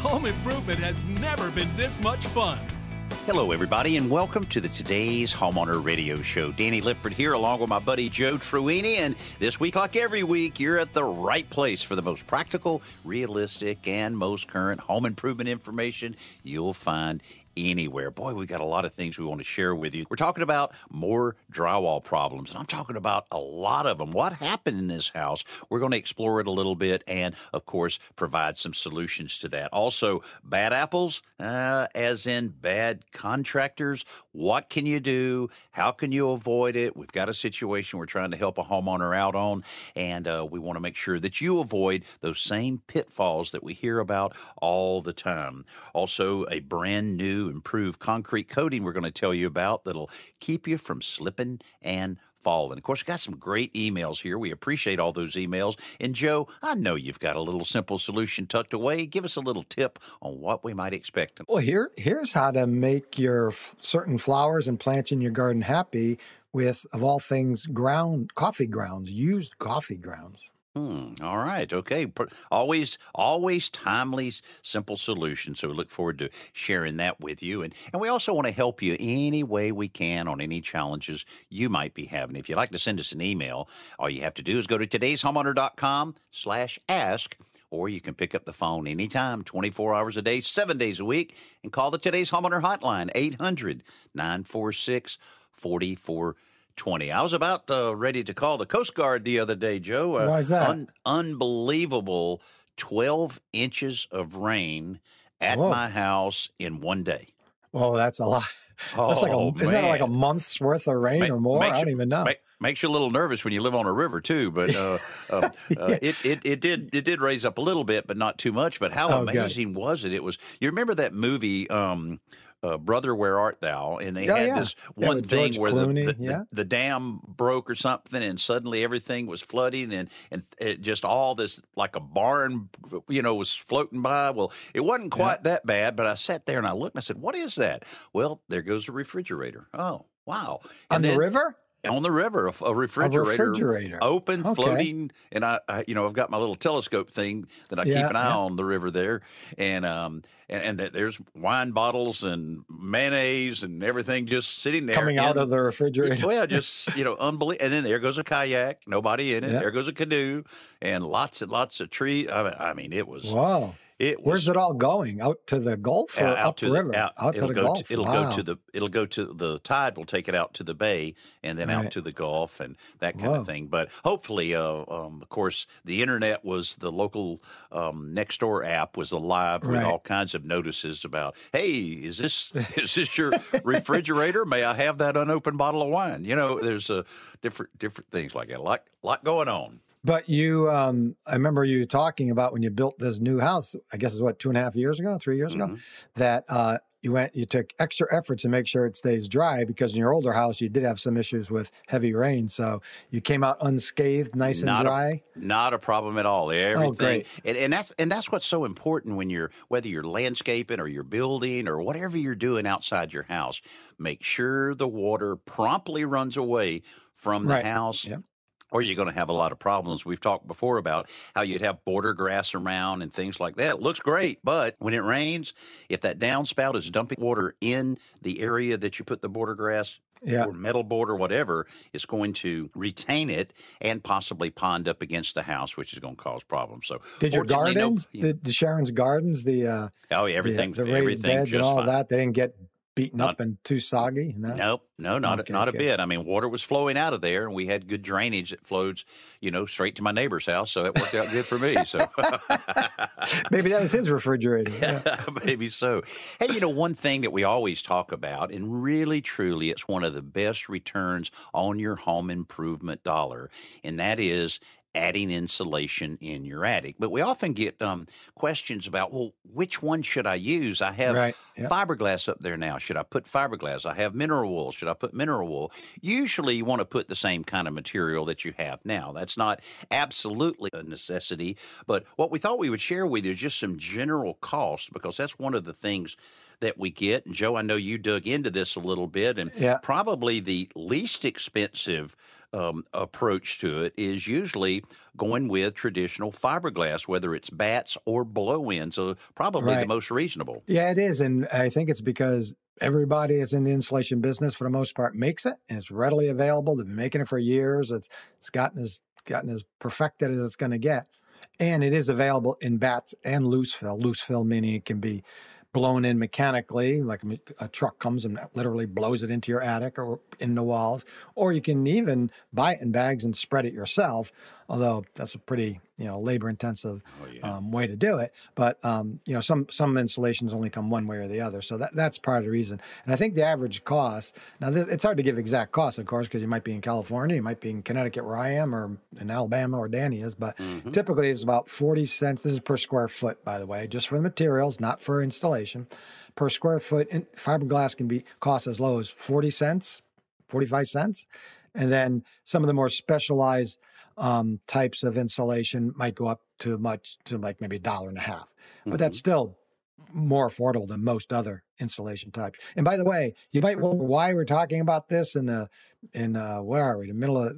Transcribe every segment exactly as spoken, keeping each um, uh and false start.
Home improvement has never been this much fun. Hello, everybody, and welcome to the Today's Homeowner Radio Show. Danny Lipford here, along with my buddy Joe Truini, and this week, like every week, you're at the right place for the most practical, realistic, and most current home improvement information you'll find anywhere. Boy, we got a lot of things we want to share with you. We're talking about more drywall problems, and I'm talking about a lot of them. What happened in this house? We're going to explore it a little bit and, of course, provide some solutions to that. Also, bad apples, uh, as in bad contractors. What can you do? How can you avoid it? We've got a situation we're trying to help a homeowner out on, and uh, we want to make sure that you avoid those same pitfalls that we hear about all the time. Also, a brand new improved concrete coating we're going to tell you about that'll keep you from slipping and falling. Of course, we got some great emails here. We appreciate all those emails. And Joe, I know you've got a little simple solution tucked away. Give us a little tip on what we might expect. Well, here, here's how to make your f- certain flowers and plants in your garden happy with, of all things, ground coffee grounds, used coffee grounds. Hmm. All right. Okay. Always, always timely, simple solution. So we look forward to sharing that with you. And, and we also want to help you any way we can on any challenges you might be having. If you'd like to send us an email, all you have to do is go to todayshomeowner.com slash ask, or you can pick up the phone anytime, twenty-four hours a day, seven days a week, and call the Today's Homeowner hotline, eight hundred, nine four six, four four two zero. I was about uh, ready to call the Coast Guard the other day, Joe. Uh, Why is that? Un- unbelievable twelve inches of rain at Whoa. my house in one day. Oh, that's a lot. Oh, that's like a, isn't that like a month's worth of rain make, or more? I don't you, even know. Make, makes you a little nervous when you live on a river, too. But uh, uh, yeah. uh, it, it it did it did raise up a little bit, but not too much. But how oh, amazing good. was it? It was. You remember that movie? Um, Uh, Brother, Where Art Thou? And they oh, had yeah. this one yeah, thing George where Clooney, the, the, yeah. the, the dam broke or something, and suddenly everything was flooding, and, and it just all this, like a barn, you know, was floating by. Well, it wasn't quite yeah. that bad, but I sat there and I looked and I said, what is that? Well, there goes the refrigerator. Oh, wow. And on then, the river? On the river, a refrigerator, a refrigerator. open, okay. floating, and I, I, you know, I've got my little telescope thing that I yeah, keep an eye yeah. on the river there, and um, and, and that there's wine bottles and mayonnaise and everything just sitting there coming and, out of the refrigerator. Well, just you know, unbelievable. And then there goes a kayak, nobody in it. Yeah. There goes a canoe, and lots and lots of trees. I mean, I mean, it was wow. It was, Where's it all going? Out to the Gulf or out, up to the river? Out, out to the Gulf. To, it'll wow. go to the. It'll go to the tide. Will take it out to the bay and then right. out to the Gulf and that kind Whoa. of thing. But hopefully, uh, um, of course, the internet was the local um, next door app was alive with right. all kinds of notices about. Hey, is this is this your refrigerator? May I have that unopened bottle of wine? You know, there's a uh, different different things like that. A lot, lot going on. But you, um, I remember you talking about when you built this new house, I guess it's what, two and a half years ago, three years mm-hmm. ago, that uh, you went, you took extra efforts to make sure it stays dry because in your older house, you did have some issues with heavy rain. So you came out unscathed, nice not and dry. A, not a problem at all. Everything. Oh, great. And, and that's, and that's what's so important when you're, whether you're landscaping or you're building or whatever you're doing outside your house, make sure the water promptly runs away from the right. house. Yep. Or you're going to have a lot of problems. We've talked before about how you'd have border grass around and things like that. It looks great, but when it rains, if that downspout is dumping water in the area that you put the border grass yeah. or metal board or whatever, it's going to retain it and possibly pond up against the house, which is going to cause problems. So, did your gardens, no, you know, the, the Sharon's gardens, the uh, oh, yeah, everything, the, the raised everything beds and all fine. that, they didn't get beaten not, up and too soggy? No, nope, no, not okay, not okay. a bit. I mean, water was flowing out of there, and we had good drainage that flowed, you know, straight to my neighbor's house, so it worked out good for me. So maybe that was his refrigerator. Yeah. Maybe so. Hey, you know, one thing that we always talk about, and really, truly, it's one of the best returns on your home improvement dollar, and that is adding insulation in your attic. But we often get um, questions about, well, which one should I use? I have right. yep. fiberglass up there now. Should I put fiberglass? I have mineral wool. Should I put mineral wool? Usually you want to put the same kind of material that you have now. That's not absolutely a necessity, but what we thought we would share with you is just some general cost, because that's one of the things that we get. And Joe, I know you dug into this a little bit, and yeah. probably the least expensive um, approach to it is usually going with traditional fiberglass, whether it's bats or blow-ins, so probably right. the most reasonable. Yeah, it is, and I think it's because everybody that's in the insulation business, for the most part, makes it, and it's readily available. They've been making it for years. It's it's gotten as gotten as perfected as it's going to get, and it is available in bats and loose fill. Loose fill meaning it can be blown in mechanically, like a truck comes and literally blows it into your attic or in the walls, or you can even buy it in bags and spread it yourself, although that's a pretty you know labor-intensive oh, yeah. um, way to do it. But um, you know some some insulations only come one way or the other, so that, that's part of the reason. And I think the average cost, now th- it's hard to give exact costs, of course, because you might be in California, you might be in Connecticut where I am, or in Alabama where Danny is, but mm-hmm. typically it's about forty cents. This is per square foot, by the way, just for the materials, not for installation. Per square foot, and fiberglass can be cost as low as forty cents, forty-five cents. And then some of the more specialized um, types of insulation might go up to much to like maybe a dollar and a half. But mm-hmm. that's still more affordable than most other insulation types. And by the way, you might wonder why we're talking about this in the in uh what are we the middle of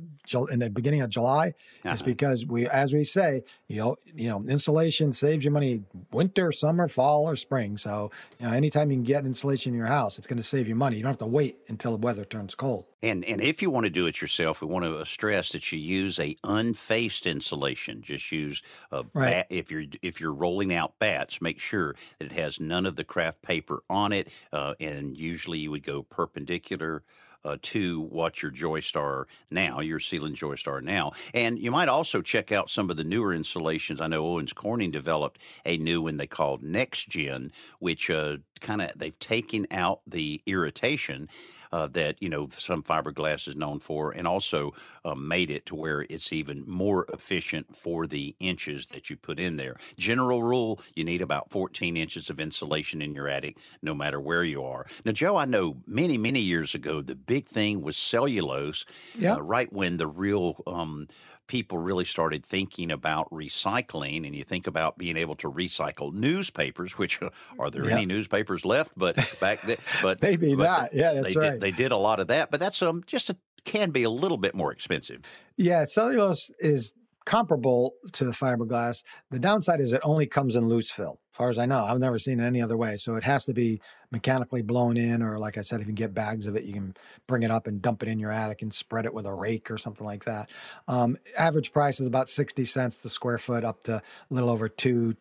in the beginning of July. Uh-huh. It's because we, as we say, you know, you know, insulation saves you money winter, summer, fall, or spring. So you know, anytime you can get insulation in your house, it's going to save you money. You don't have to wait until the weather turns cold. And and if you want to do it yourself, we want to stress that you use a unfaced insulation. Just use a bat. Right. If you're if you're rolling out bats, make sure that it has none of the craft paper on it, uh, and usually you would go perpendicular uh, to what your joists are now, your ceiling joists are now. And you might also check out some of the newer insulations. I know Owens Corning developed a new one they called NextGen, which uh, kind of they've taken out the irritation Uh, that, you know, some fiberglass is known for, and also uh, made it to where it's even more efficient for the inches that you put in there. General rule, you need about fourteen inches of insulation in your attic, no matter where you are. Now, Joe, I know many, many years ago, the big thing was cellulose, yep. uh, right when the real um, people really started thinking about recycling, and you think about being able to recycle newspapers, which are there yep. any newspapers left? But back then, but maybe but not. Yeah, that's they right. Did, they did a lot of that, but that's um just a, can be a little bit more expensive. Yeah, cellulose is comparable to fiberglass. The downside is it only comes in loose fill. As far as I know, I've never seen it any other way. So it has to be mechanically blown in, or like I said, if you get bags of it, you can bring it up and dump it in your attic and spread it with a rake or something like that. Um, average price is about sixty cents the square foot, up to a little over two,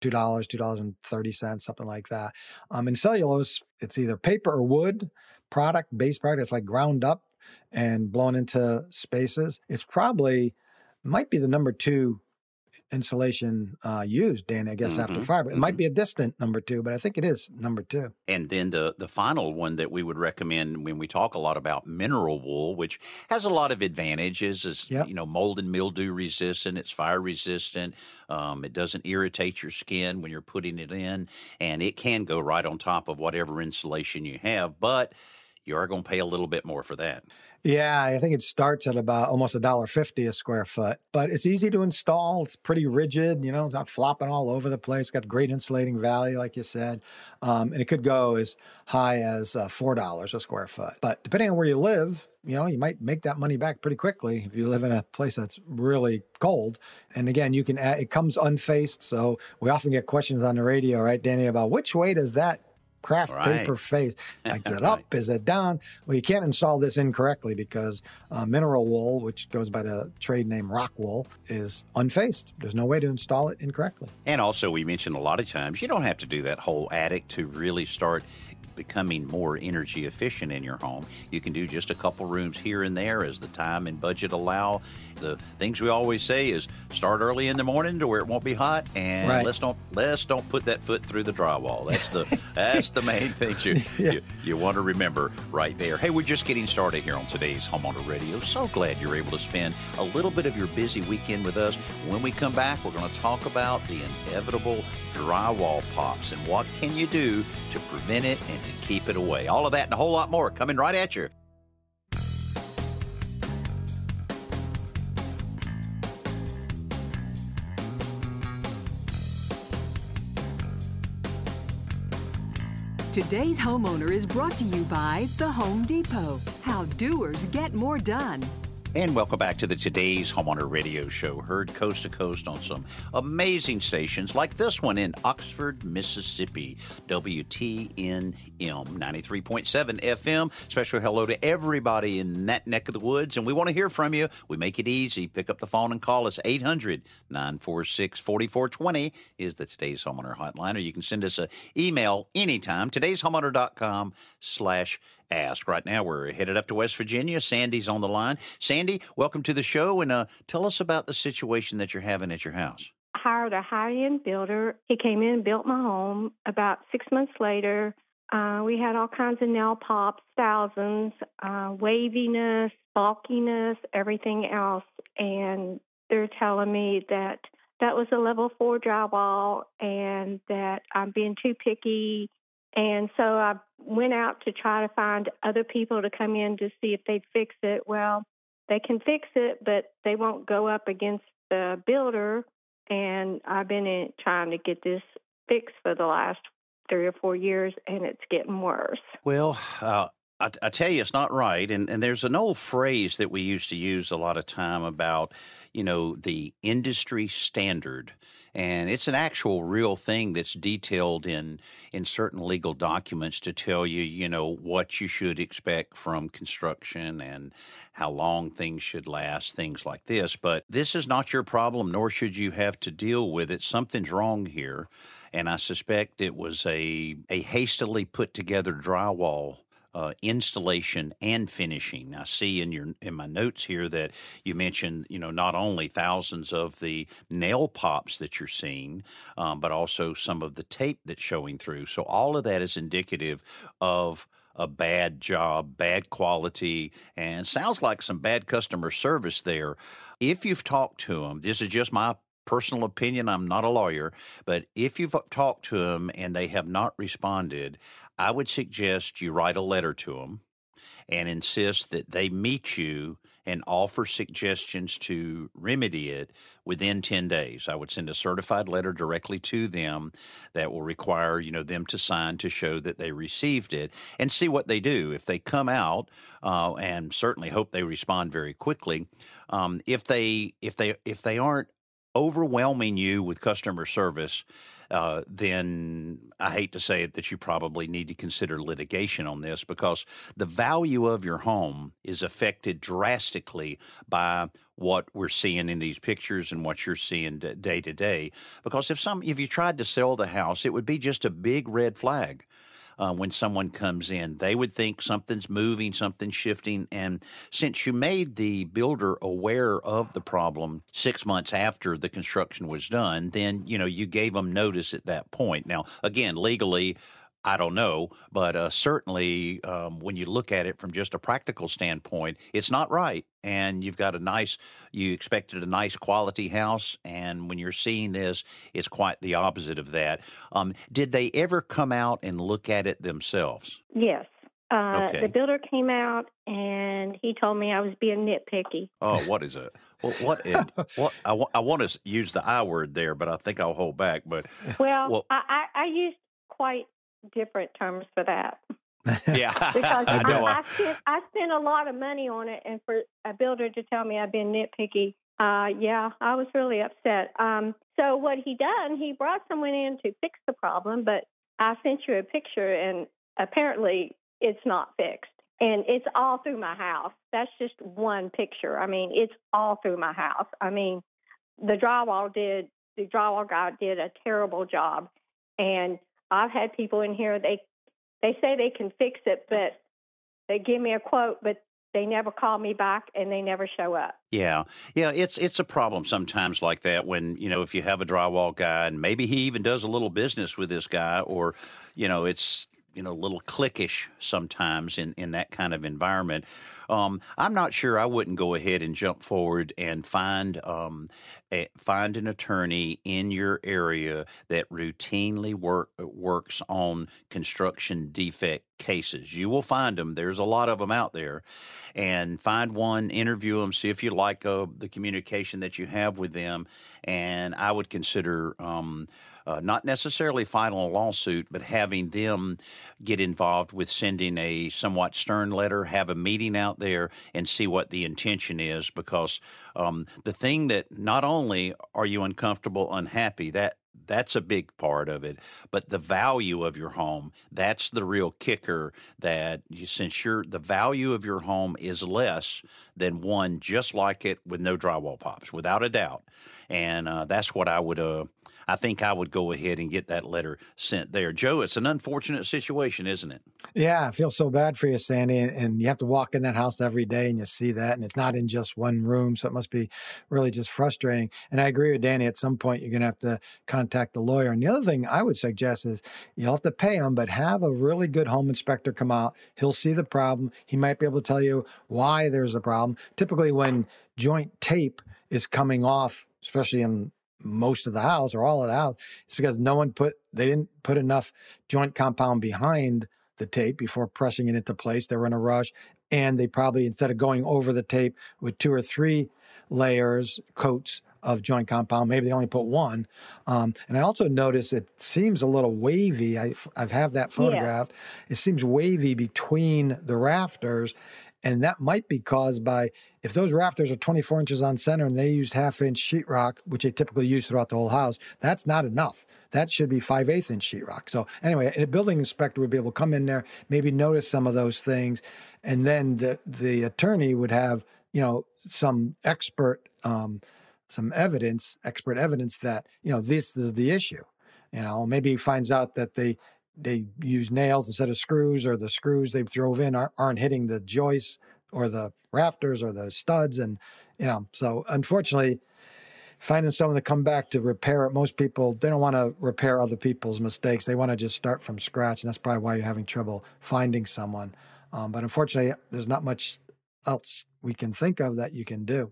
two dollars, two dollars and thirty cents, something like that. Um, in cellulose, it's either paper or wood product, base product. It's like ground up and blown into spaces. It's probably, might be the number two insulation uh used, Danny, I guess, mm-hmm. after fiber. It mm-hmm. might be a distant number two, but I think it is number two. And then the the final one that we would recommend when we talk a lot about mineral wool, which has a lot of advantages, is yep. you know, mold and mildew resistant, it's fire resistant, um, it doesn't irritate your skin when you're putting it in, and it can go right on top of whatever insulation you have, but you are going to pay a little bit more for that. Yeah, I think it starts at about almost one dollar fifty a square foot, but it's easy to install. It's pretty rigid, you know, it's not flopping all over the place. It's got great insulating value, like you said, um, and it could go as high as uh, four dollars a square foot. But depending on where you live, you know, you might make that money back pretty quickly if you live in a place that's really cold. And again, you can add, it comes unfaced, so we often get questions on the radio, right, Danny, about which way does that craft right. paper face. Like, is it up? Right. Is it down? Well, you can't install this incorrectly because uh, mineral wool, which goes by the trade name rock wool, is unfaced. There's no way to install it incorrectly. And also, we mentioned a lot of times, you don't have to do that whole attic to really start becoming more energy efficient in your home. You can do just a couple rooms here and there as the time and budget allow. The things we always say is start early in the morning to where it won't be hot, and right. let's don't let's don't put that foot through the drywall. That's the that's the main thing you, yeah. you you want to remember right there. Hey, we're just getting started here on Today's Homeowner Radio. So glad you're able to spend a little bit of your busy weekend with us. When we come back, we're going to talk about the inevitable drywall pops and what can you do to prevent it and to keep it away. All of that and a whole lot more coming right at you. Today's Homeowner is brought to you by The Home Depot. How doers get more done. And welcome back to the Today's Homeowner Radio Show, heard coast to coast on some amazing stations like this one in Oxford, Mississippi, W T N M ninety-three point seven F M. Special hello to everybody in that neck of the woods, and we want to hear from you. We make it easy. Pick up the phone and call us. eight hundred, nine four six, four four two zero is the Today's Homeowner hotline, or you can send us an email anytime, todayshomeowner.com slash ask. Right now, we're headed up to West Virginia. Sandy's on the line. Sandy, welcome to the show, and uh, tell us about the situation that you're having at your house. I hired a high-end builder. He came in and built my home. About six months later, uh, we had all kinds of nail pops, thousands, uh, waviness, bulkiness, everything else, and they're telling me that that was a level four drywall and that I'm being too picky. And so I went out to try to find other people to come in to see if they'd fix it. Well, they can fix it, but they won't go up against the builder. And I've been in, trying to get this fixed for the last three or four years, and it's getting worse. Well, uh, I, I tell you, it's not right. And, and there's an old phrase that we used to use a lot of time about, you know, the industry standard. And it's an actual real thing that's detailed in in certain legal documents to tell you, you know, what you should expect from construction and how long things should last, things like this. But this is not your problem, nor should you have to deal with it. Something's wrong here. And I suspect it was a, a hastily put together drywall Uh, installation and finishing. I see in your in my notes here that you mentioned, you know, not only thousands of the nail pops that you're seeing, um, but also some of the tape that's showing through. So all of that is indicative of a bad job, bad quality, and sounds like some bad customer service there. If you've talked to them, this is just my personal opinion, I'm not a lawyer, but if you've talked to them and they have not responded, I would suggest you write a letter to them and insist that they meet you and offer suggestions to remedy it within ten days. I would send a certified letter directly to them that will require, you know, them to sign to show that they received it, and see what they do. If they come out, uh, and certainly hope they respond very quickly. Um, if they if they if they aren't overwhelming you with customer service, uh, then I hate to say it that you probably need to consider litigation on this, because the value of your home is affected drastically by what we're seeing in these pictures and what you're seeing day to day. Because if some, if you tried to sell the house, it would be just a big red flag. Uh, when someone comes in, they would think something's moving, something's shifting. And since you made the builder aware of the problem six months after the construction was done, then, you know, you gave them notice at that point. Now, again, legally, I don't know, but uh, certainly um, when you look at it from just a practical standpoint, it's not right. And you've got a nice, you expected a nice quality house, and when you're seeing this, it's quite the opposite of that. Um, did they ever come out and look at it themselves? Yes. Uh, okay. The builder came out, and he told me I was being nitpicky. Oh, what is it? Well, what? It, what? I, w- I want to use the I word there, but I think I'll hold back. But Well, well I, I, I used quite... different terms for that. Yeah. Because I, I, I, spent, I spent a lot of money on it, and for a builder to tell me I've been nitpicky, uh, yeah, I was really upset. Um, so what he done, he brought someone in to fix the problem, but I sent you a picture, and apparently it's not fixed. And it's all through my house. That's just one picture. I mean, it's all through my house. I mean, the drywall did, the drywall guy did a terrible job, and I've had people in here, they they say they can fix it, but they give me a quote, but they never call me back and they never show up. Yeah. Yeah, it's it's a problem sometimes like that when, you know, if you have a drywall guy and maybe he even does a little business with this guy, or, you know, it's, you know, a little cliquish sometimes in, in that kind of environment. Um, I'm not sure I wouldn't go ahead and jump forward and find um, a, find an attorney in your area that routinely work, works on construction defect cases. You will find them. There's a lot of them out there. And find one, interview them, see if you like uh, the communication that you have with them. And I would consider um, uh, not necessarily filing a lawsuit, but having them get involved with sending a somewhat stern letter, have a meeting out there and see what the intention is. Because um, the thing that not only are you uncomfortable, unhappy, that that's a big part of it, but the value of your home, that's the real kicker, that you, since you're, the value of your home is less than one just like it with no drywall pops, without a doubt. And uh, that's what I would, uh, I think I would go ahead and get that letter sent there. Joe, it's an unfortunate situation, isn't it? Yeah, I feel so bad for you, Sandy. And, and you have to walk in that house every day and you see that, and it's not in just one room. So it must be really just frustrating. And I agree with Danny. At some point, you're going to have to contact the lawyer. And the other thing I would suggest is you'll have to pay them, but have a really good home inspector come out. He'll see the problem. He might be able to tell you why there's a problem. Typically when joint tape is coming off, especially in most of the house or all of the house, it's because no one put, they didn't put enough joint compound behind the tape before pressing it into place. They were in a rush, and they probably, instead of going over the tape with two or three layers, coats of joint compound, maybe they only put one. Um, and I also noticed it seems a little wavy. I, I've have that photograph. Yeah. It seems wavy between the rafters. And that might be caused by, if those rafters are twenty-four inches on center and they used half-inch sheetrock, which they typically use throughout the whole house, that's not enough. That should be five-eighths inch sheetrock. So anyway, a building inspector would be able to come in there, maybe notice some of those things, and then the, the attorney would have, you know, some expert, um, some evidence, expert evidence that, you know, this, this is the issue. You know, maybe he finds out that they... they use nails instead of screws, or the screws they drove in aren't, aren't hitting the joists or the rafters or the studs. And, you know, so unfortunately, finding someone to come back to repair it, most people, they don't want to repair other people's mistakes. They want to just start from scratch. And that's probably why you're having trouble finding someone. Um, but unfortunately, there's not much else we can think of that you can do.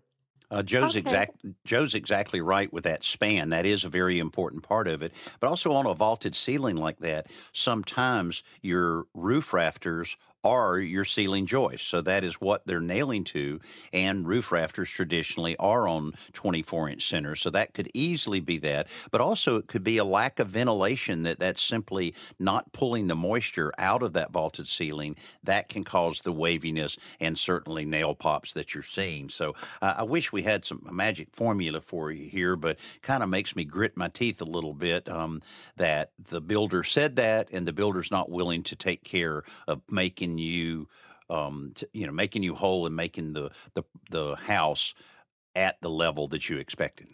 Uh, Joe's okay. exact. Joe's exactly right with that span. That is a very important part of it. But also on a vaulted ceiling like that, sometimes your roof rafters are your ceiling joists. So that is what they're nailing to. And roof rafters traditionally are on twenty-four inch centers. So that could easily be that. But also it could be a lack of ventilation, that that's simply not pulling the moisture out of that vaulted ceiling. That can cause the waviness and certainly nail pops that you're seeing. So uh, I wish we had some magic formula for you here, but kind of makes me grit my teeth a little bit um, that the builder said that, and the builder's not willing to take care of making you, um, t- you know, making you whole and making the, the the house at the level that you expected.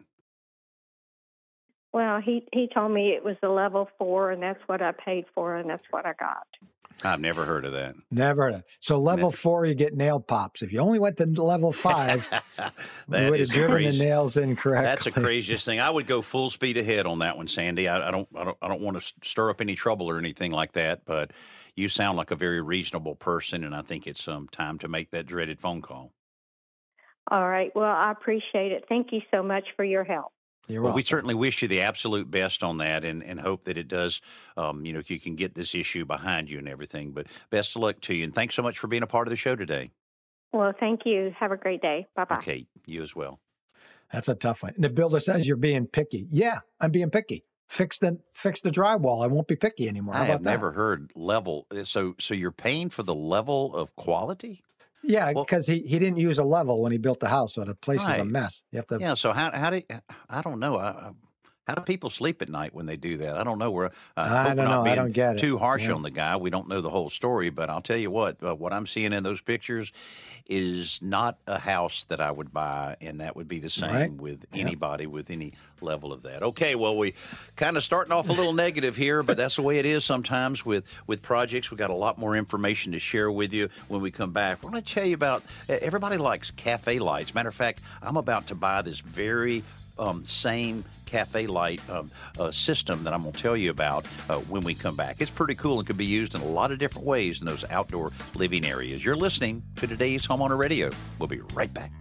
Well, he he told me it was the level four, and that's what I paid for, and that's what I got. I've never heard of that. Never heard of it. So level never. four, you get nail pops. If you only went to level five, you would have driven crazy. the nails in correctly. That's the craziest thing. I would go full speed ahead on that one, Sandy. I, I don't, I don't, I don't want to stir up any trouble or anything like that. But you sound like a very reasonable person, and I think it's um, time to make that dreaded phone call. All right. Well, I appreciate it. Thank you so much for your help. Well, we certainly wish you the absolute best on that, and, and hope that it does, um, you know, you can get this issue behind you and everything. But best of luck to you, and thanks so much for being a part of the show today. Well, thank you. Have a great day. Bye-bye. Okay, you as well. That's a tough one. And the builder says you're being picky. Yeah, I'm being picky. Fix the fix the drywall. I won't be picky anymore. How I have never that? heard level. So so you're paying for the level of quality? Yeah, because well, he, he didn't use a level when he built the house, so the place right. is a mess. You have to. Yeah, so how how do you, I don't know. I, How do people sleep at night when they do that? I don't know. We're uh, I hope don't not know. Being I don't get it. Too harsh yeah. on the guy. We don't know the whole story, but I'll tell you what. Uh, what I'm seeing in those pictures is not a house that I would buy, and that would be the same right. with anybody yep. with any level of that. Okay, well, we kind of starting off a little negative here, but that's the way it is sometimes with, with projects. We got a lot more information to share with you when we come back. We're going to tell you about everybody likes cafe lights. Matter of fact, I'm about to buy this very um, same cafe light um, uh, system that I'm going to tell you about uh, when we come back. It's pretty cool and can be used in a lot of different ways in those outdoor living areas. You're listening to Today's Homeowner Radio. We'll be right back.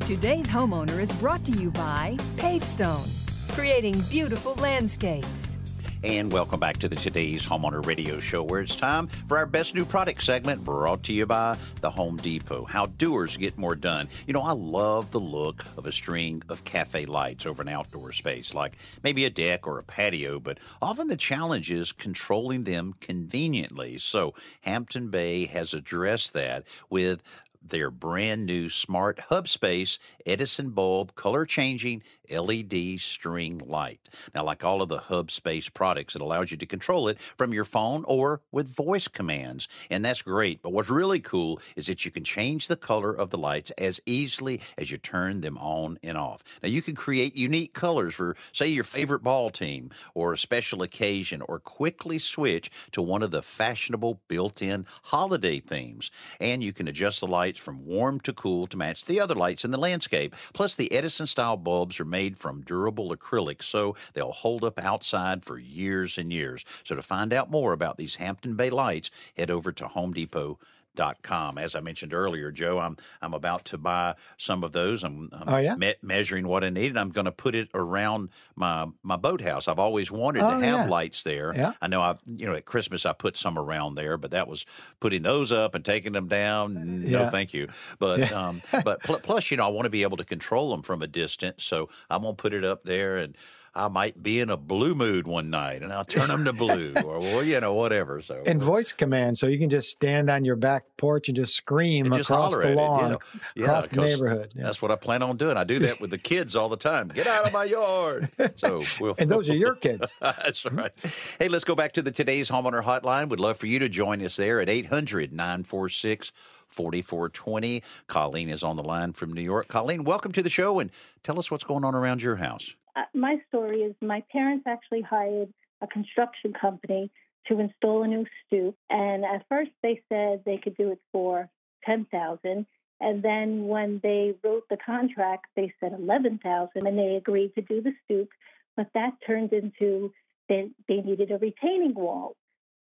Today's Homeowner is brought to you by Pavestone, creating beautiful landscapes. And welcome back to the Today's Homeowner Radio Show, where it's time for our Best New Product segment, brought to you by The Home Depot. How doers get more done. You know, I love the look of a string of cafe lights over an outdoor space, like maybe a deck or a patio, but often the challenge is controlling them conveniently. So Hampton Bay has addressed that with their brand new smart HubSpace Edison bulb color changing L E D string light. Now, like all of the HubSpace products, it allows you to control it from your phone or with voice commands, and that's great. But what's really cool is that you can change the color of the lights as easily as you turn them on and off. Now, you can create unique colors for, say, your favorite ball team or a special occasion, or quickly switch to one of the fashionable built-in holiday themes, and you can adjust the light from warm to cool to match the other lights in the landscape. Plus, the Edison-style bulbs are made from durable acrylic, so they'll hold up outside for years and years. So to find out more about these Hampton Bay lights, head over to home depot dot com. As I mentioned earlier, Joe, I'm I'm about to buy some of those. I'm, I'm oh, yeah? me- measuring what I need, and I'm going to put it around my my boathouse. I've always wanted oh, to have yeah. lights there. Yeah. I know I you know at Christmas I put some around there, but that was putting those up and taking them down. Yeah. No, thank you. But yeah. um, but pl- plus you know I want to be able to control them from a distance, so I'm going to put it up there, and I might be in a blue mood one night, and I'll turn them to blue, or well, you know, whatever. So and voice command, so you can just stand on your back porch and just scream and just across the lawn, it, you know? across yeah, the neighborhood. Yeah. That's what I plan on doing. I do that with the kids all the time. Get out of my yard! So we'll, and those are your kids. That's right. Hey, let's go back to the Today's Homeowner Hotline. We'd love for you to join us there at eight hundred, nine four six, four four two zero. Colleen is on the line from New York. Colleen, welcome to the show, and tell us what's going on around your house. Uh, my story is my parents actually hired a construction company to install a new stoop, and at first they said they could do it for ten thousand dollars, and then when they wrote the contract, they said eleven thousand dollars, and they agreed to do the stoop, but that turned into they, they needed a retaining wall.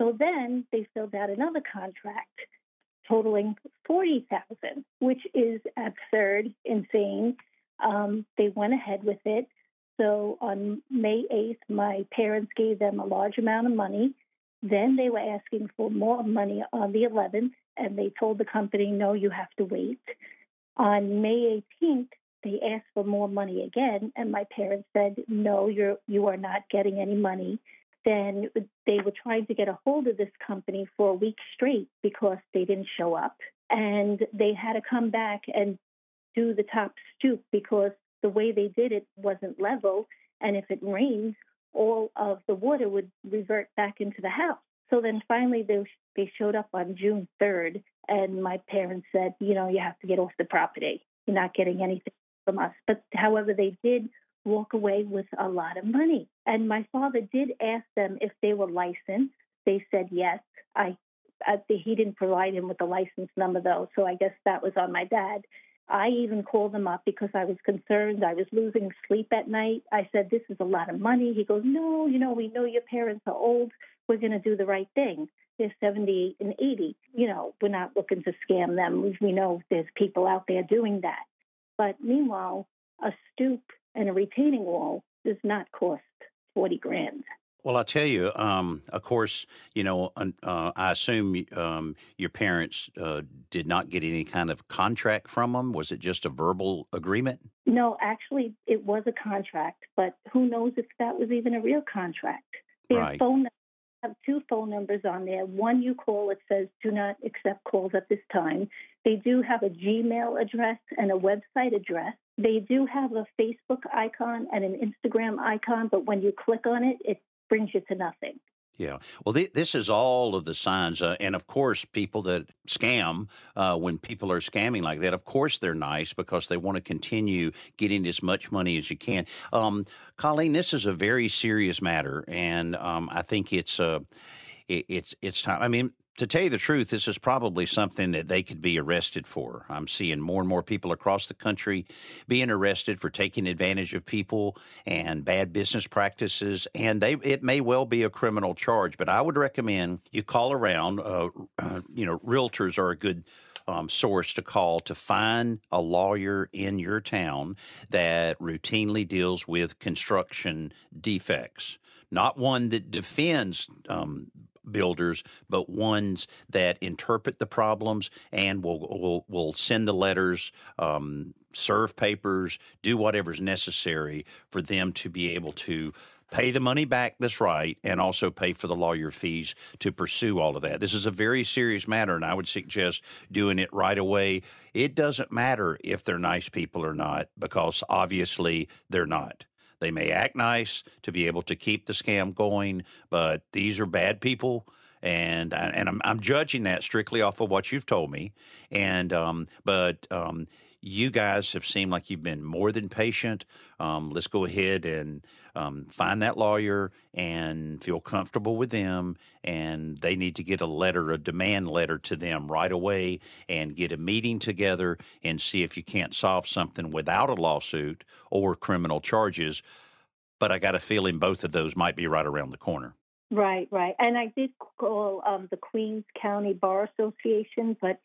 So then they filled out another contract totaling forty thousand dollars, which is absurd, insane. Um, they went ahead with it. So on May eighth, my parents gave them a large amount of money. Then they were asking for more money on the eleventh, and they told the company, no, you have to wait. On May eighteenth, they asked for more money again, and my parents said, no, you're, you are not getting any money. Then they were trying to get a hold of this company for a week straight because they didn't show up. And they had to come back and do the top stoop because the way they did it wasn't level, and if it rained, all of the water would revert back into the house. So then finally they they showed up on June third, and my parents said, you know, you have to get off the property. You're not getting anything from us. But however, they did walk away with a lot of money. And my father did ask them if they were licensed. They said yes. I, I he didn't provide him with the license number, though, so I guess that was on my dad. I even called them up because I was concerned. I was losing sleep at night. I said, this is a lot of money. He goes, no, you know, we know your parents are old. We're going to do the right thing. They're seventy-eight and eighty. You know, we're not looking to scam them. We know there's people out there doing that. But meanwhile, a stoop and a retaining wall does not cost forty grand. Well, I tell you, um, of course, you know, uh, I assume um, your parents uh, did not get any kind of contract from them. Was it just a verbal agreement? No, actually, it was a contract, but who knows if that was even a real contract. Their right. phone numbers have two phone numbers on there. One you call, it says, do not accept calls at this time. They do have a Gmail address and a website address. They do have a Facebook icon and an Instagram icon, but when you click on it, it brings you to nothing. Yeah. Well, th- this is all of the signs. Uh, and, of course, people that scam, uh, when people are scamming like that, of course they're nice because they want to continue getting as much money as you can. Um, Colleen, this is a very serious matter, and um, I think it's, uh, it, it's, it's time. I mean, to tell you the truth, this is probably something that they could be arrested for. I'm seeing more and more people across the country being arrested for taking advantage of people and bad business practices, and they it may well be a criminal charge. But I would recommend you call around. Uh, you know, realtors are a good um, source to call to find a lawyer in your town that routinely deals with construction defects, not one that defends um builders, but ones that interpret the problems and will will, will send the letters, um, serve papers, do whatever's necessary for them to be able to pay the money back that's right and also pay for the lawyer fees to pursue all of that. This is a very serious matter, and I would suggest doing it right away. It doesn't matter if they're nice people or not, because obviously they're not. They may act nice to be able to keep the scam going, but these are bad people, and I, and I'm, I'm judging that strictly off of what you've told me. And um, but um, you guys have seemed like you've been more than patient. Um, let's go ahead and um, find that lawyer and feel comfortable with them, and they need to get a letter, a demand letter to them right away, and get a meeting together and see if you can't solve something without a lawsuit or criminal charges. But I got a feeling both of those might be right around the corner. Right, right. And I did call um, the Queens County Bar Association, but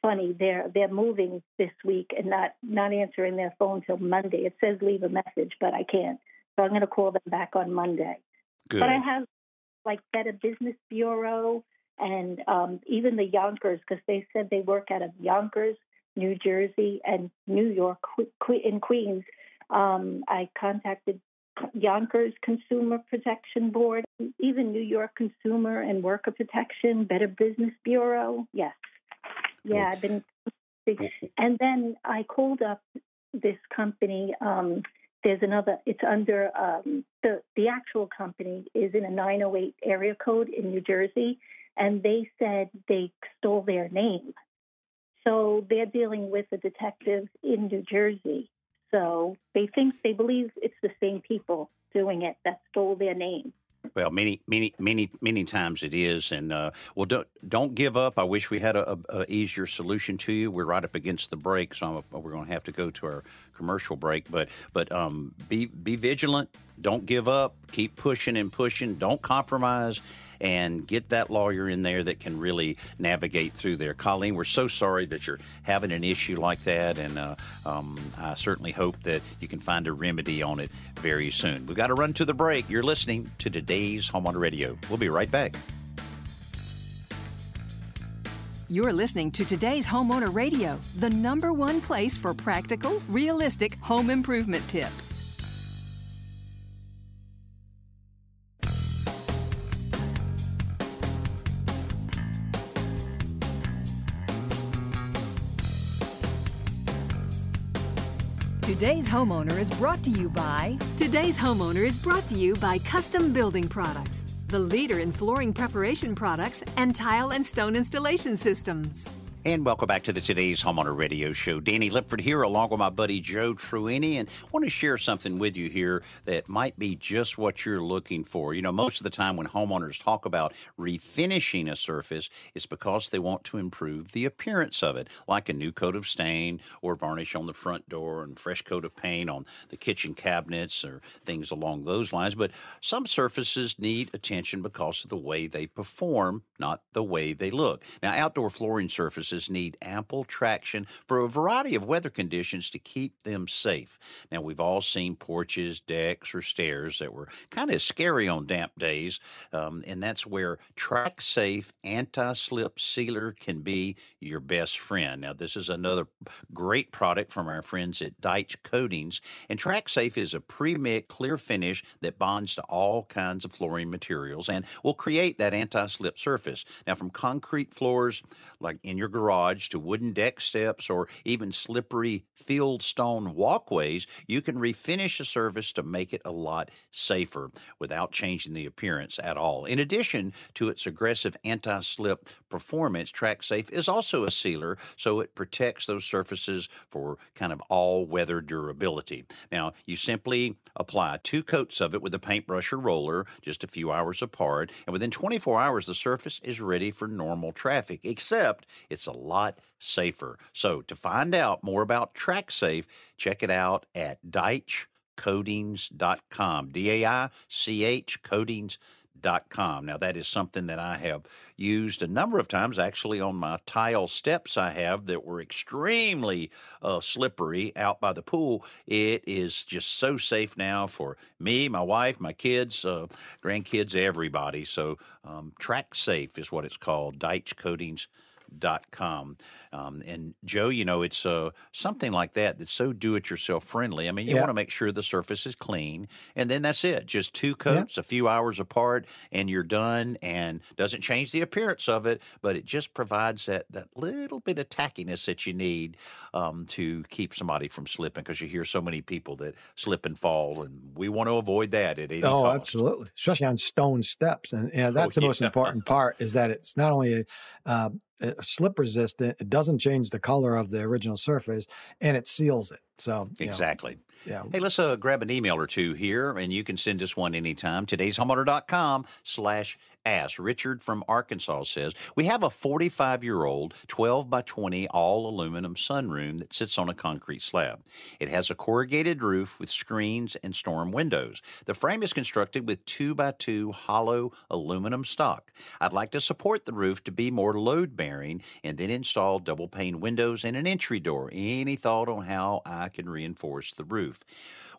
funny, they're they're moving this week and not, not answering their phone till Monday. It says leave a message, but I can't. So I'm going to call them back on Monday. Good. But I have like Better Business Bureau and um, even the Yonkers, because they said they work out of Yonkers, New Jersey, and New York in Queens. Um, I contacted Yonkers Consumer Protection Board, even New York Consumer and Worker Protection, Better Business Bureau. Yes. Yeah, I've been. And then I called up this company. Um, there's another. It's under um, the the actual company is in a nine oh eight area code in New Jersey, and they said they stole their name. So they're dealing with a detective in New Jersey. So they think they believe it's the same people doing it that stole their name. Well, many, many, many, many times it is. And, uh, well, don't, don't give up. I wish we had a, a easier solution to you. We're right up against the break, so I'm, we're going to have to go to our commercial break. But but um, be, be vigilant. Don't give up. Keep pushing and pushing. Don't compromise. And get that lawyer in there that can really navigate through there. Colleen, we're so sorry that you're having an issue like that, and uh, um, I certainly hope that you can find a remedy on it very soon. We've got to run to the break. You're listening to Today's Homeowner Radio. We'll be right back. You're listening to Today's Homeowner Radio, the number one place for practical, realistic home improvement tips. Today's Homeowner is brought to you by Today's Homeowner is brought to you by Custom Building Products, the leader in flooring preparation products and tile and stone installation systems. And welcome back to the Today's Homeowner Radio Show. Danny Lipford here, along with my buddy Joe Truini, and I want to share something with you here that might be just what you're looking for. You know, most of the time when homeowners talk about refinishing a surface, it's because they want to improve the appearance of it, like a new coat of stain or varnish on the front door and fresh coat of paint on the kitchen cabinets or things along those lines. But some surfaces need attention because of the way they perform, not the way they look. Now, outdoor flooring surfaces surfaces need ample traction for a variety of weather conditions to keep them safe. Now, we've all seen porches, decks, or stairs that were kind of scary on damp days, um, and that's where TrackSafe anti-slip sealer can be your best friend. Now, this is another great product from our friends at Deitch Coatings, and TrackSafe is a pre-mix clear finish that bonds to all kinds of flooring materials and will create that anti-slip surface. Now, from concrete floors, like in your garage, to wooden deck steps or even slippery field stone walkways, you can refinish a surface to make it a lot safer without changing the appearance at all. In addition to its aggressive anti-slip performance, TrackSafe is also a sealer, so it protects those surfaces for kind of all-weather durability. Now, you simply apply two coats of it with a paintbrush or roller just a few hours apart, and within twenty-four hours, the surface is ready for normal traffic, except it's a lot safer. So to find out more about TrackSafe, check it out at Deitch Coatings dot com, D A I C H coatings dot com. Now, that is something that I have used a number of times, actually, on my tile steps I have that were extremely uh, slippery out by the pool. It is just so safe now for me, my wife, my kids, uh, grandkids, everybody. So um, TrackSafe is what it's called, Deitch Coatings dot com. Um, and Joe, you know, it's uh, something like that that's so do-it-yourself friendly. I mean, you yeah. want to make sure the surface is clean, and then that's it. Just two coats, yeah. a few hours apart, and you're done, and doesn't change the appearance of it, but it just provides that, that little bit of tackiness that you need um, to keep somebody from slipping, because you hear so many people that slip and fall, and we want to avoid that at any oh, cost. Oh, absolutely. Especially on stone steps. And, and that's oh, the yeah. most important part, is that it's not only a uh, slip resistant, it doesn't change the color of the original surface, and it seals it. So exactly. Know, yeah. Hey, let's uh, grab an email or two here, and you can send us one anytime. Today's Homeowner dot com slash ask. Richard from Arkansas says, we have a forty-five-year-old twelve by twenty all-aluminum sunroom that sits on a concrete slab. It has a corrugated roof with screens and storm windows. The frame is constructed with two by two hollow aluminum stock. I'd like to support the roof to be more load-bearing and then install double-pane windows and an entry door. Any thought on how I can reinforce the roof?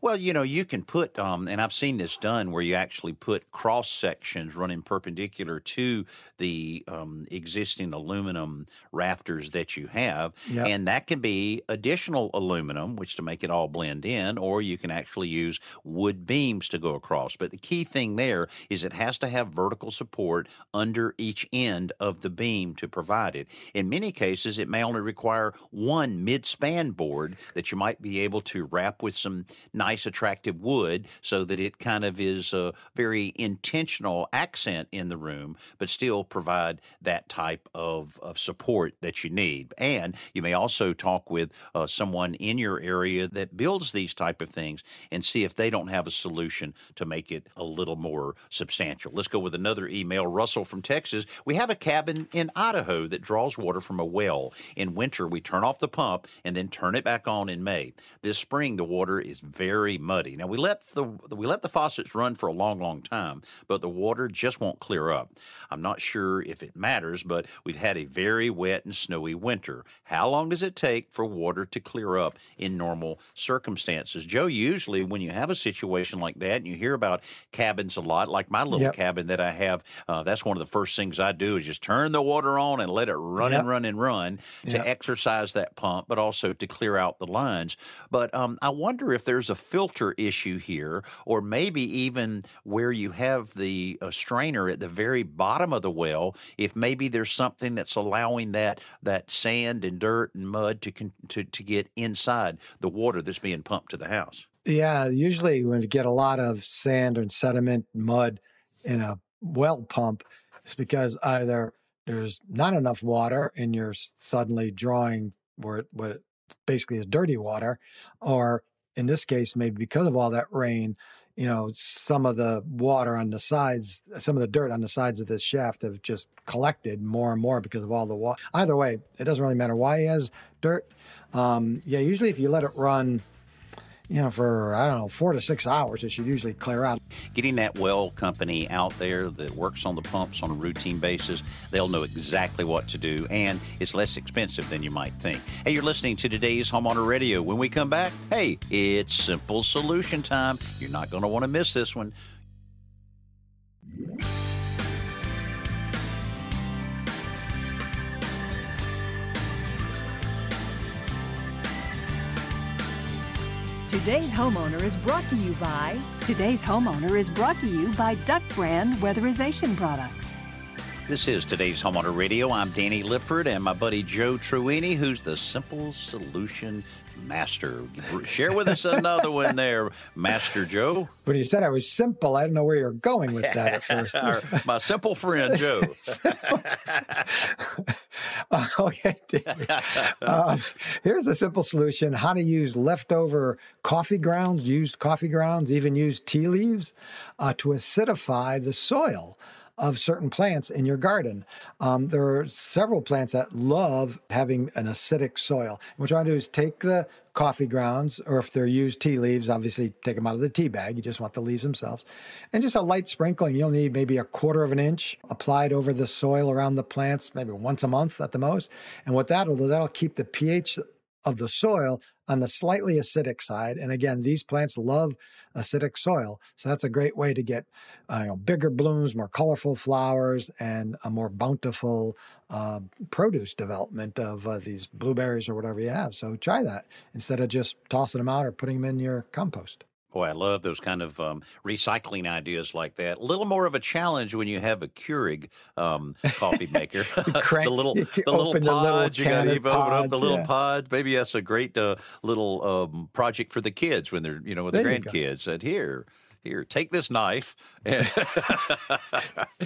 Well, you know, you can put, um, and I've seen this done, where you actually put cross-sections running perpendicular perpendicular to the um, existing aluminum rafters that you have. Yep. And that can be additional aluminum, which to make it all blend in, or you can actually use wood beams to go across. But the key thing there is it has to have vertical support under each end of the beam to provide it. In many cases, it may only require one mid-span board that you might be able to wrap with some nice attractive wood so that it kind of is a very intentional accent in the room, but still provide that type of, of support that you need. And you may also talk with uh, someone in your area that builds these type of things and see if they don't have a solution to make it a little more substantial. Let's go with another email. Russell from Texas. We have a cabin in Idaho that draws water from a well. In winter, we turn off the pump and then turn it back on in May. This spring, the water is very muddy. Now, we let the we let the faucets run for a long, long time, but the water just won't clear up. I'm not sure if it matters, but we've had a very wet and snowy winter. How long does it take for water to clear up in normal circumstances? Joe, usually when you have a situation like that, and you hear about cabins a lot, like my little yep. cabin that I have, uh, that's one of the first things I do is just turn the water on and let it run yep. and run and run to yep. exercise that pump, but also to clear out the lines. But um, I wonder if there's a filter issue here, or maybe even where you have the uh, strain at the very bottom of the well, if maybe there's something that's allowing that that sand and dirt and mud to to, to get inside the water that's being pumped to the house. Yeah, usually when you get a lot of sand and sediment, mud in a well pump, it's because either there's not enough water and you're suddenly drawing what what basically is dirty water, or in this case, maybe because of all that rain, you know, some of the water on the sides, some of the dirt on the sides of this shaft have just collected more and more because of all the water. Either way, it doesn't really matter why he has dirt. Um, yeah, usually if you let it run, you know, for, I don't know, four to six hours, it should usually clear out. Getting that well company out there that works on the pumps on a routine basis, they'll know exactly what to do, and it's less expensive than you might think. Hey, you're listening to Today's Homeowner Radio. When we come back, hey, it's simple solution time. You're not going to want to miss this one. Today's Homeowner is brought to you by Today's Homeowner is brought to you by Duck Brand Weatherization Products. This is Today's Homeowner Radio. I'm Danny Lipford and my buddy Joe Truini, who's the Simple Solution Master. Share with us another one there, Master Joe. When you said I was simple, I didn't know where you were going with that at first. My simple friend, Joe. Simple. Okay, David. Um, here's a simple solution, how to use leftover coffee grounds, used coffee grounds, even used tea leaves uh, to acidify the soil of certain plants in your garden. Um, there are several plants that love having an acidic soil. What you want to do is take the coffee grounds, or if they're used tea leaves, obviously take them out of the tea bag. You just want the leaves themselves. And just a light sprinkling. You'll need maybe a quarter of an inch applied over the soil around the plants, maybe once a month at the most. And what that'll do, that'll keep the pH of the soil on the slightly acidic side. And again, these plants love acidic soil. So that's a great way to get uh, you know, bigger blooms, more colorful flowers, and a more bountiful uh, produce development of uh, these blueberries or whatever you have. So try that instead of just tossing them out or putting them in your compost. Boy, I love those kind of um, recycling ideas like that. A little more of a challenge when you have a Keurig um, coffee maker. Crank, the little, the little pods, the little you got to open up the little yeah. pods. Maybe that's a great uh, little um, project for the kids when they're, you know, with the grandkids. That here, here, take this knife. And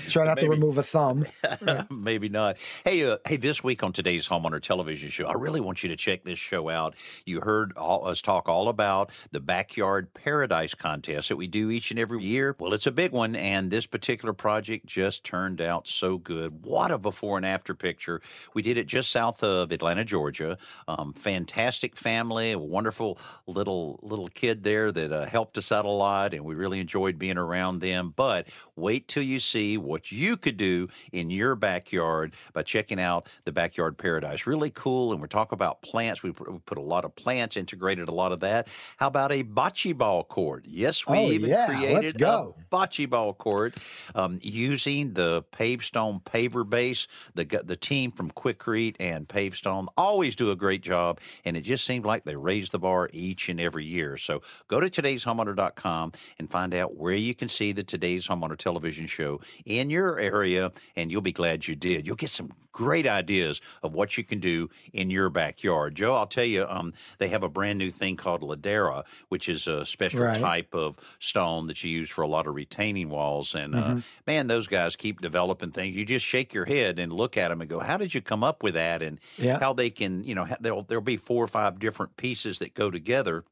try not maybe, to remove a thumb. Right. Maybe not. Hey, uh, hey! This week on Today's Homeowner Television Show, I really want you to check this show out. You heard all, us talk all about the Backyard Paradise Contest that we do each and every year. Well, it's a big one, and this particular project just turned out so good. What a before and after picture. We did it just south of Atlanta, Georgia. Um, fantastic family, a wonderful little, little kid there that uh, helped us out a lot, and we really Really enjoyed being around them. But wait till you see what you could do in your backyard by checking out the Backyard Paradise. Really cool. And we're talking about plants. We put a lot of plants, integrated a lot of that. How about a bocce ball court? Yes, we oh, even yeah. created a bocce ball court um, using the Pavestone paver base. The the team from Quickrete and Pavestone always do a great job. And it just seemed like they raised the bar each and every year. So go to today's homeowner dot com and find out where you can see the Today's Homeowner Television Show in your area, and you'll be glad you did. You'll get some great ideas of what you can do in your backyard. Joe, I'll tell you, um, they have a brand new thing called Ladera, which is a special right. type of stone that you use for a lot of retaining walls. And mm-hmm. uh, man, those guys keep developing things. You just shake your head and look at them and go, "How did you come up with that?" And yeah. how they can, you know, there'll there'll be four or five different pieces that go together,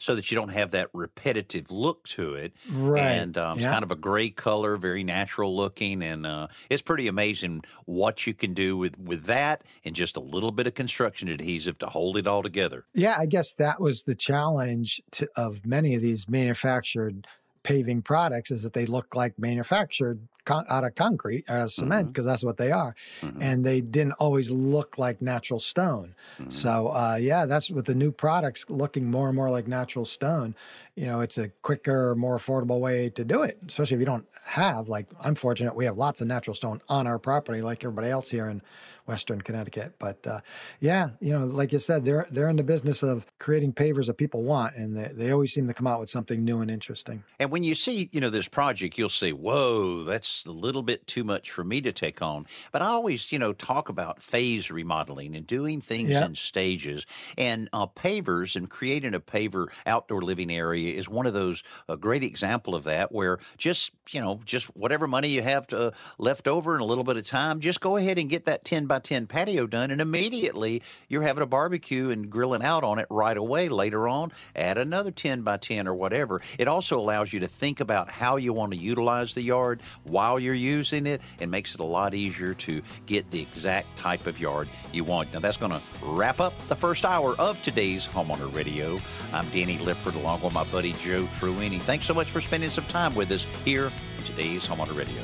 so that you don't have that repetitive look to it. Right. And um, yeah. it's kind of a gray color, very natural looking. And uh, it's pretty amazing what you can do with, with that and just a little bit of construction adhesive to hold it all together. Yeah, I guess that was the challenge to, of many of these manufactured paving products, is that they look like manufactured con- out of concrete, out of cement, because mm-hmm. that's what they are. Mm-hmm. And they didn't always look like natural stone. Mm-hmm. So uh, yeah, that's with the new products looking more and more like natural stone. You know, it's a quicker, more affordable way to do it, especially if you don't have, like, I'm fortunate, we have lots of natural stone on our property, like everybody else here in Western Connecticut. But uh, yeah, you know, like you said, they're they're in the business of creating pavers that people want, and they, they always seem to come out with something new and interesting. And when you see, you know, this project, you'll say, "Whoa, that's a little bit too much for me to take on." But I always, you know, talk about phase remodeling and doing things yep. in stages, and uh, pavers and creating a paver outdoor living area is one of those, a great example of that, where just, you know, just whatever money you have to, uh, left over in a little bit of time, just go ahead and get that ten by ten patio done. And immediately you're having a barbecue and grilling out on it right away. Later on, add another ten by ten or whatever. It also allows you to think about how you want to utilize the yard, why while you're using it, and makes it a lot easier to get the exact type of yard you want. Now, that's going to wrap up the first hour of today's Homeowner Radio. I'm Danny Lipford, along with my buddy Joe Truini. Thanks so much for spending some time with us here on today's Homeowner Radio.